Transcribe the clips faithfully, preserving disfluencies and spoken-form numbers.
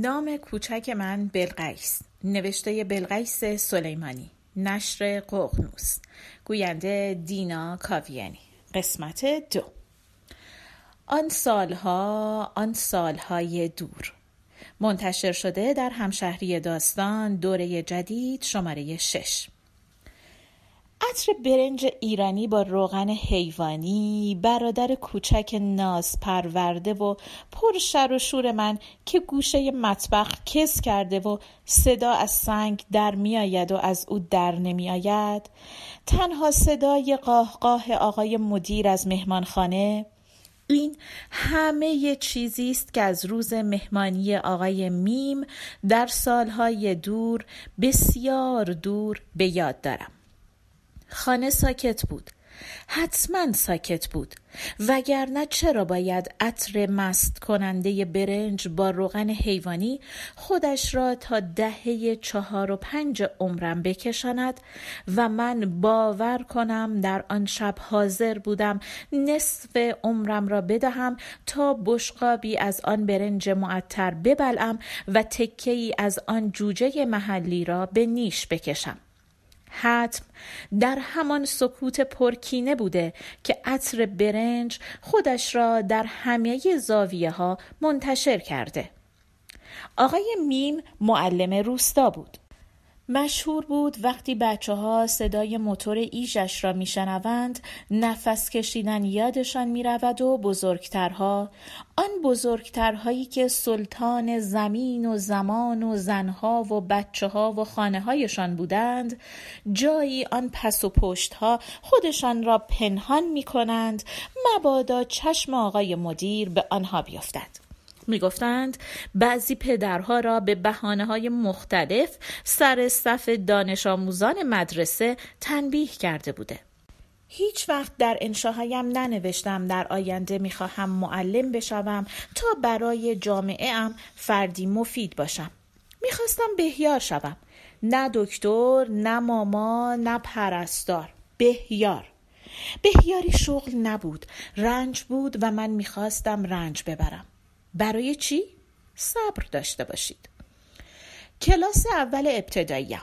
نام کوچک من بلقیس، نوشته بلقیس سلیمانی، نشر ققنوس، گوینده دینا کاویانی. قسمت دو. آن سالها، آن سالهای دور، منتشر شده در همشهری داستان، دوره جدید، شماره شش. عطر برنج ایرانی با روغن حیوانی، برادر کوچک ناز پرورده و پرشر و شور من که گوشه مطبخ کس کرده و صدا از سنگ در می آید و از او در نمی آید، تنها صدای قاهقاه آقای مدیر از مهمانخانه، این همه چیزی است که از روز مهمانی آقای میم در سالهای دور، بسیار دور، به یاد دارم. خانه ساکت بود، حتما ساکت بود، وگرنه چرا باید عطر مست کننده برنج با روغن حیوانی خودش را تا دهه چهار و پنج عمرم بکشاند و من باور کنم در آن شب حاضر بودم نصف عمرم را بدهم تا بشقابی از آن برنج معطر ببلعم و تکه‌ای از آن جوجه محلی را به نیش بکشم. حتم در همان سکوت پرکینه بوده که عطر برنج خودش را در همه زاویه ها منتشر کرده. آقای میم معلم روستا بود. مشهور بود وقتی بچه ها صدای موتور ایجش را می شنوند، نفس کشیدن یادشان می رود و بزرگترها، آن بزرگترهایی که سلطان زمین و زمان و زنها و بچه ها و خانه هایشان بودند، جایی آن پس و پشت ها خودشان را پنهان می کنند، مبادا چشم آقای مدیر به آنها بیفتد. می گفتند بعضی پدرها را به بهانه‌های مختلف سر صف دانش آموزان مدرسه تنبیه کرده بوده. هیچ وقت در انشاهایم ننوشتم در آینده می خواهم معلم بشوم تا برای جامعه‌ام فردی مفید باشم. می خواستم بهیار شوم، نه دکتر، نه ماما، نه پرستار، بهیار. بهیاری شغل نبود، رنج بود و من می خواستم رنج ببرم. برای چی؟ صبر داشته باشید. کلاس اول ابتداییم.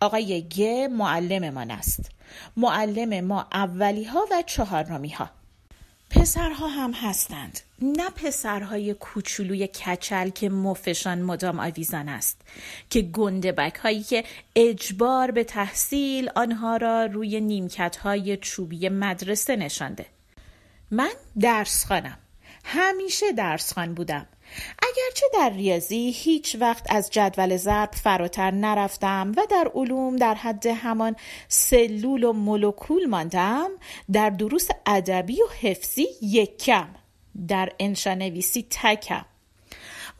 آقای گه معلم ما است. معلم ما اولی ها و چهارمی ها. پسرها هم هستند، نه پسرهای کوچولوی کچل که مفشان مدام آویزان است، که گندبک هایی که اجبار به تحصیل آنها را روی نیمکت های چوبی مدرسه نشانده. من درس خوانم. همیشه درسخوان بودم، اگرچه در ریاضی هیچ وقت از جدول ضرب فراتر نرفتم و در علوم در حد همان سلول و مولکول ماندم، در دروس ادبی و حفظی یکم، در انشانویسی تکم.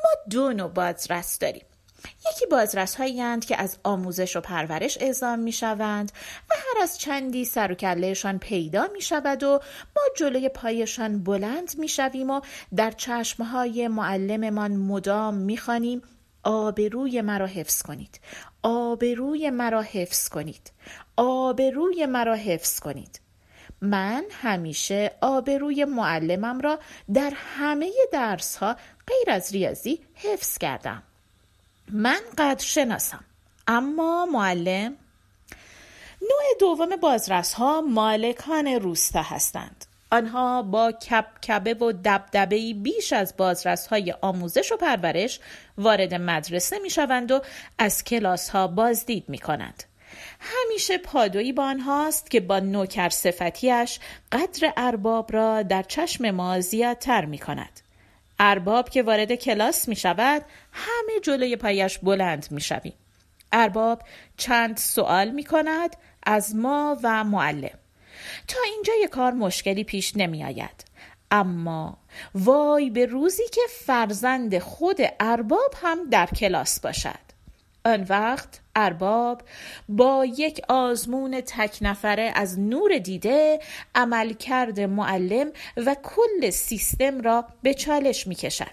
ما دو نوع بازرس داریم، یکی بازرس هایی هستند که از آموزش و پرورش اعزام می شوند و هر از چندی سر و کلهشان پیدا می شود و ما جلوی پایشان بلند می شویم و در چشمهای معلممان مدام می خوانیم آبروی مرا حفظ کنید، آبروی مرا حفظ کنید، آبروی مرا حفظ کنید. من همیشه آبروی معلمم را در همه درس ها غیر از ریاضی حفظ کردم. من قدرشناسم، اما معلم. نوع دوم بازرس ها مالکان روستا هستند. آنها با کبکبه و دبدبه‌ای بیش از بازرس های آموزش و پرورش وارد مدرسه می شوند و از کلاس ها بازدید می کنند. همیشه پادویی با آنهاست که با نوکر صفتیش قدر ارباب را در چشم ما زیادتر می کند. ارباب که وارد کلاس می شود، همه جلوی پایش بلند می شویم. ارباب چند سوال می کند از ما و معلم. تا اینجا یک کار مشکلی پیش نمی آید. اما وای به روزی که فرزند خود ارباب هم در کلاس باشد. آن وقت ارباب با یک آزمون تک نفره از نور دیده عملکرد معلم و کل سیستم را به چالش می کشد.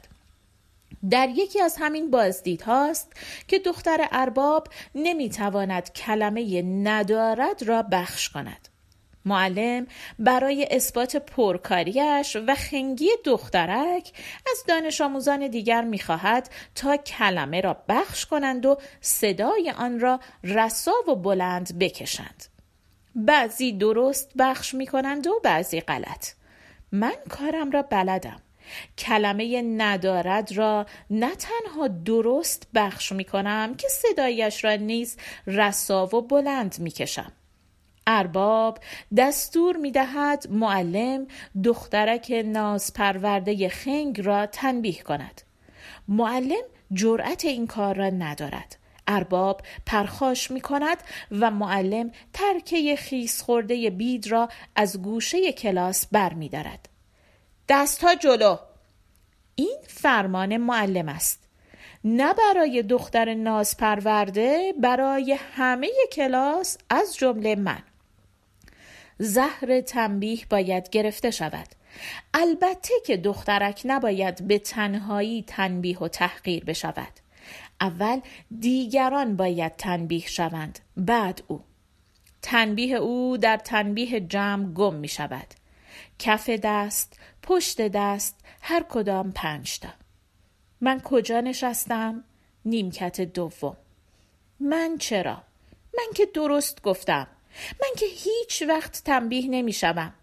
در یکی از همین بازدید هاست که دختر ارباب نمی تواند کلمه ندارد را بخش کند. معلم برای اثبات پرکاریش و خنگی دخترک از دانش آموزان دیگر می‌خواهد تا کلمه را بخش کنند و صدای آن را رسا و بلند بکشند. بعضی درست بخش می‌کنند و بعضی غلط. من کارم را بلدم. کلمه ندارد را نه تنها درست بخش می‌کنم که صدایش را نیز رسا و بلند می‌کشم. ارباب دستور می‌دهد معلم دخترک نازپرورده خنگ را تنبیه کند. معلم جرأت این کار را ندارد. ارباب پرخاش می‌کند و معلم ترکه خیس خورده بید را از گوشه کلاس برمی‌دارد. دست‌ها جلو! این فرمان معلم است. نه برای دختر نازپرورده، برای همه کلاس از جمله من. زهر تنبیه باید گرفته شود. البته که دخترک نباید به تنهایی تنبیه و تحقیر بشود. اول دیگران باید تنبیه شوند، بعد او. تنبیه او در تنبیه جمع گم می شود. کف دست، پشت دست، هر کدام پنج تا. من کجا نشستم؟ نیمکت دوم. من چرا؟ من که درست گفتم. من که هیچ وقت تنبیه نمی شوم.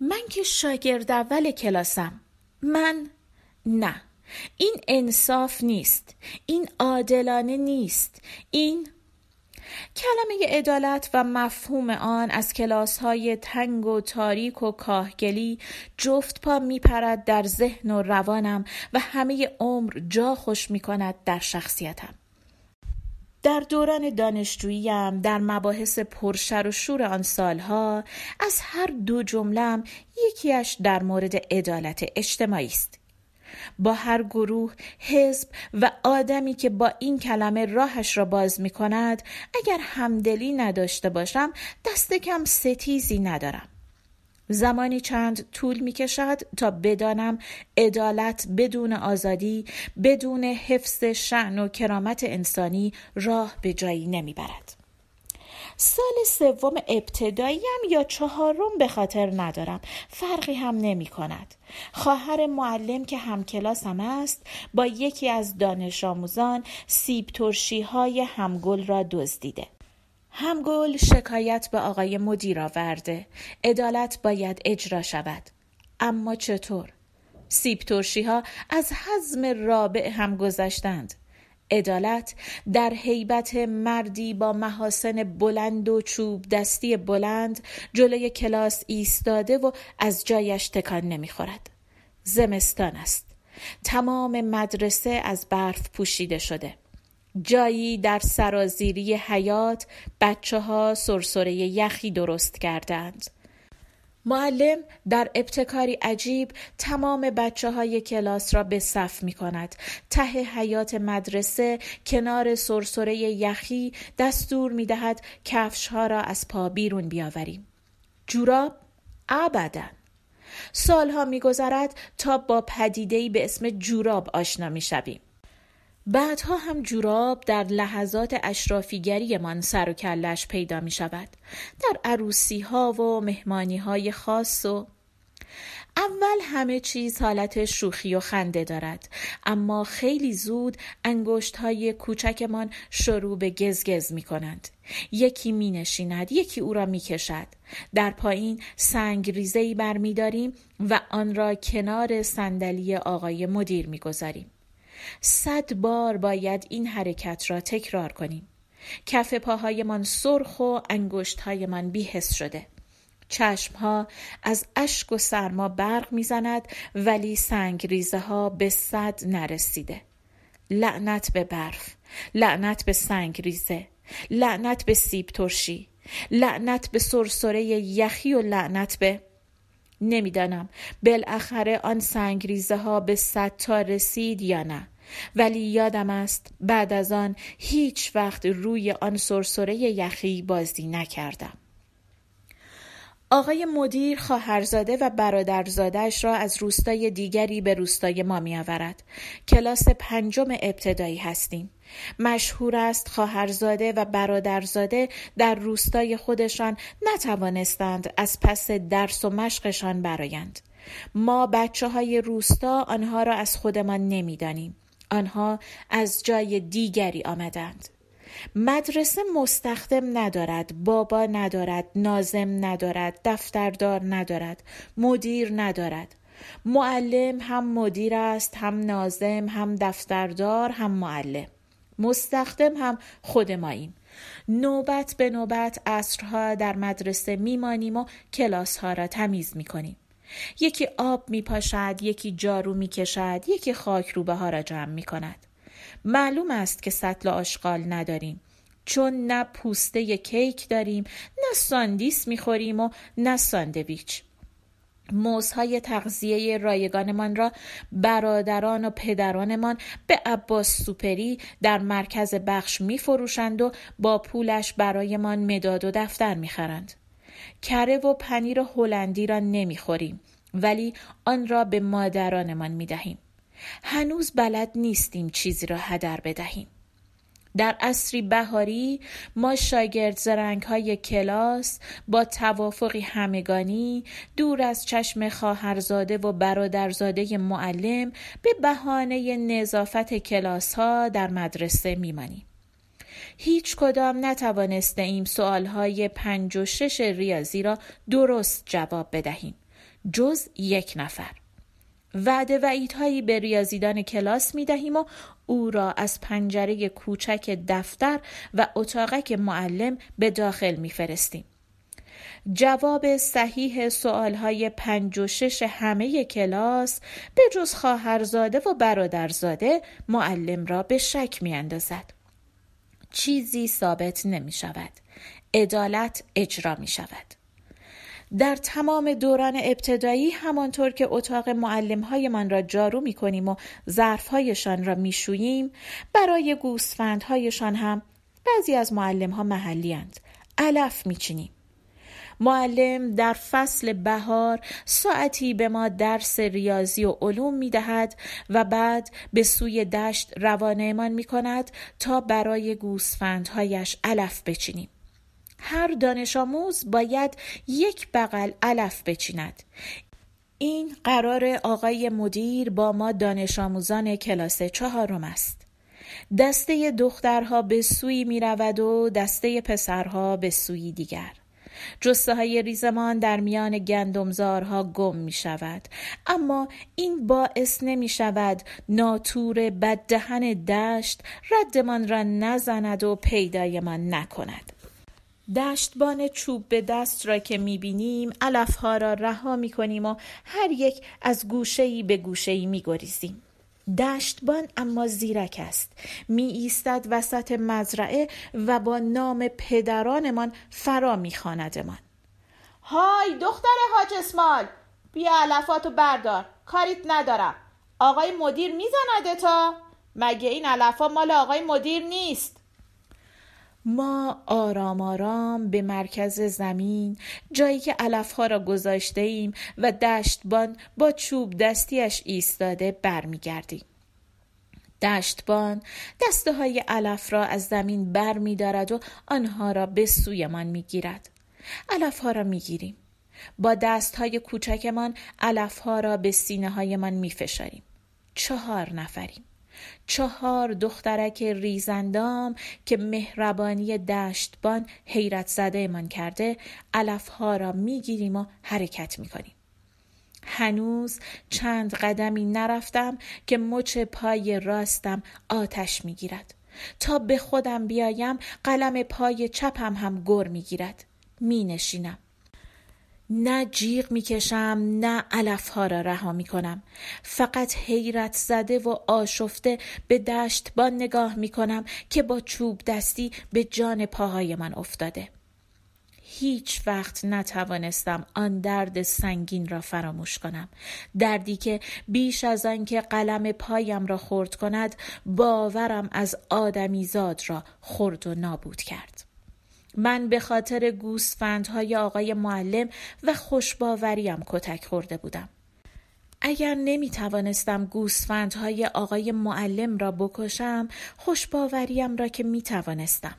من که شاگرد اول کلاسم. من؟ نه. این انصاف نیست. این عادلانه نیست. این کلمه عدالت و مفهوم آن از کلاس‌های تنگ و تاریک و کاهگلی جفت پا می‌پرد در ذهن و روانم و همه عمر جا خوش می‌کند در شخصیتم. در دوران دانشجوییم، در مباحث پرشر و شور آن سالها، از هر دو جمله‌ام یکیش در مورد عدالت اجتماعی است. با هر گروه، حزب و آدمی که با این کلمه راهش را باز می کند، اگر همدلی نداشته باشم دست کم ستیزی ندارم. زمانی چند طول می کشد تا بدانم عدالت بدون آزادی، بدون حفظ شأن و کرامت انسانی راه به جایی نمی برد. سال سوم ابتداییم یا چهارم به خاطر ندارم، فرقی هم نمی کند. خواهر معلم که همکلاسم است، با یکی از دانش آموزان سیب ترشی های همگل را دزدیده. همگل شکایت به آقای مدیر آورده. عدالت باید اجرا شود. اما چطور؟ سیب ترشی ها از هضم رابع هم گذشتند. عدالت در هیبت مردی با محاسن بلند و چوب دستی بلند جلوی کلاس ایستاده و از جایش تکان نمیخورد. زمستان است. تمام مدرسه از برف پوشیده شده. جایی در سرازیری حیات بچه ها سرسره یخی درست کردند. معلم در ابتکاری عجیب تمام بچه های کلاس را به صف می کند. ته حیات مدرسه کنار سرسره یخی دستور می دهد کفش ها را از پا بیرون بیاوریم. جوراب؟ ابداً. سالها می گذرد تا با پدیده‌ای به اسم جوراب آشنا می شویم. بعدها هم جوراب در لحظات اشرافیگری من سر و کلش پیدا می شود. در عروسی ها و مهمانی های خاص و اول همه چیز حالت شوخی و خنده دارد، اما خیلی زود انگشت های کوچک من شروع به گزگز می کنند. یکی می نشیند، یکی او را می کشد. در پایین سنگ ریزه‌ای بر می داریم و آن را کنار صندلی آقای مدیر می گذاریم. صد بار باید این حرکت را تکرار کنیم. کف پاهای من سرخ و انگشت های من بی‌حس شده. چشم ها از اشک و سرما برق می زند، ولی سنگ ریزه ها به صد نرسیده. لعنت به برف، لعنت به سنگ ریزه، لعنت به سیب ترشی، لعنت به سرسره یخی و لعنت به نمیدانم بالاخره آن سنگریزه ها به صد تا رسید یا نه، ولی یادم است بعد از آن هیچ وقت روی آن سرسره یخی بازی نکردم. آقای مدیر خواهرزاده و برادرزاده‌اش را از روستای دیگری به روستای ما می آورد. کلاس پنجم ابتدایی هستیم. مشهور است خواهرزاده و برادرزاده در روستای خودشان نتوانستند از پس درس و مشقشان برایند. ما بچه های روستا آنها را از خودمان نمی دانیم. آنها از جای دیگری آمدند. مدرسه مستخدم ندارد، بابا ندارد، ناظم ندارد، دفتردار ندارد، مدیر ندارد. معلم هم مدیر است، هم ناظم، هم دفتردار، هم معلم. مستخدم هم خود ماییم. نوبت به نوبت عصرها در مدرسه میمانیم و کلاسها را تمیز میکنیم. یکی آب میپاشد، یکی جارو میکشد، یکی خاک روبه ها را جمع میکند. معلوم است که سطل آشغال نداریم، چون نه پوسته ی کیک داریم، نه ساندیس میخوریم و نه ساندویچ. موزهای تغذیه رایگانمان را برادران و پدرانمان به عباس سوپری در مرکز بخش میفروشند و با پولش برایمان مداد و دفتر میخرند. کره و پنیر هلندی را نمیخوریم، ولی آن را به مادرانمان میدهیم. هنوز بلد نیستیم چیزی را هدر بدهیم. در عصری بهاری ما شاگرد زرنگ‌های کلاس با توافقی همگانی دور از چشم خواهرزاده و برادرزاده معلم به بهانه نظافت کلاس‌ها در مدرسه می‌مانیم. هیچ کدام نتوانستیم سوال‌های پنج و شش ریاضی را درست جواب بدهیم، جز یک نفر. وعده و ایدهایی به ریاضیدان کلاس می دهیم و او را از پنجره کوچک دفتر و اتاقک معلم به داخل می فرستیم. جواب صحیح سوالهای پنج و شش همه کلاس به جز خواهرزاده و برادرزاده معلم را به شک می اندازد. چیزی ثابت نمی شود. عدالت اجرا می شود. در تمام دوران ابتدایی همانطور که اتاق معلم‌هایمان را جارو می‌کنیم و ظرف‌هایشان را می‌شوییم، برای گوسفندهایشان هم بعضی از معلم‌ها محلی‌اند، علف می‌چینیم. معلم در فصل بهار ساعتی به ما درس ریاضی و علوم می‌دهد و بعد به سوی دشت روانه‌مان می‌کند تا برای گوسفندهایش علف بچینیم. هر دانش آموز باید یک بغل علف بچیند. این قرار آقای مدیر با ما دانش آموزان کلاس چهارم است. دسته دخترها به سوی می رود و دسته پسرها به سوی دیگر. جثه های ریزمان در میان گندمزارها گم می شود، اما این باعث نمی شود ناتور بددهن دشت ردمان را نزند و پیدایمان نکند. دشتبان چوب به دست را که می‌بینیم، علف‌ها را رها می‌کنیم و هر یک از گوشه‌ای به گوشه‌ای می‌گریزیم. دشتبان اما زیرک است. می‌ایستد وسط مزرعه و با نام پدرانمان فرا می‌خواندمان. های دختر حاج اسماعیل، بیا علفاتو بردار، کاریت ندارم. آقای مدیر می‌زندتا؟ مگه این علفا مال آقای مدیر نیست؟ ما آرام آرام به مرکز زمین، جایی که علفها را گذاشته ایم و دشتبان با چوب دستیش ایستاده، برمیگردیم. دشتبان دسته های علف را از زمین برمیدارد و آنها را به سویمان میگیرد. علفها را میگیریم. با دست های کوچکمان علفها را به سینه هایمان میفشاریم. چهار نفریم. چهار دخترک ریزندام که مهربانی دشتبان حیرت زده من کرده، علفها را میگیریم و حرکت میکنیم. هنوز چند قدمی نرفتم که مچ پای راستم آتش میگیرد. تا به خودم بیایم قلم پای چپم هم گر میگیرد. مینشینم. نه جیغ میکشم، نه علفها را رها میکنم. فقط حیرت زده و آشفته به دشتبان نگاه میکنم که با چوب دستی به جان پاهای من افتاده. هیچ وقت نتوانستم آن درد سنگین را فراموش کنم. دردی که بیش از آن که قلم پایم را خرد کند، باورم از آدمیزاد را خرد و نابود کرد. من به خاطر گوسفندهای آقای معلم و خوشباوریم کتک خورده بودم. اگر نمی توانستم گوسفندهای آقای معلم را بکشم، خوشباوریم را که می توانستم.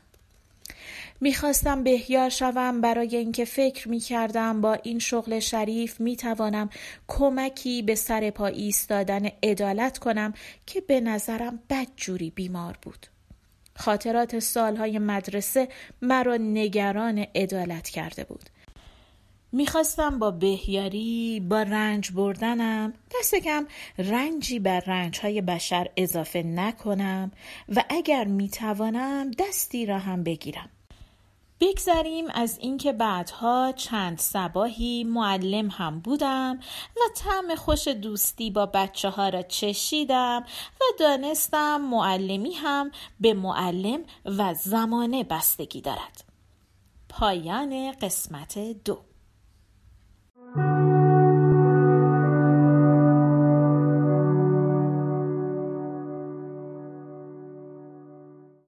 می خواستم بهیار شوم برای اینکه فکر می کردم با این شغل شریف می توانم کمکی به سر پا ایستادن عدالت کنم که به نظرم بدجوری بیمار بود. خاطرات سالهای مدرسه مرا نگران عدالت کرده بود. میخواستم با بهیاری، با رنج بردنم، دست کم رنجی بر رنجهای بشر اضافه نکنم و اگر میتوانم دستی را هم بگیرم. بگذریم از اینکه بعدها چند صباحی معلم هم بودم و طعم خوش دوستی با بچه ها را چشیدم و دانستم معلمی هم به معلم و زمانه بستگی دارد. پایان قسمت دو.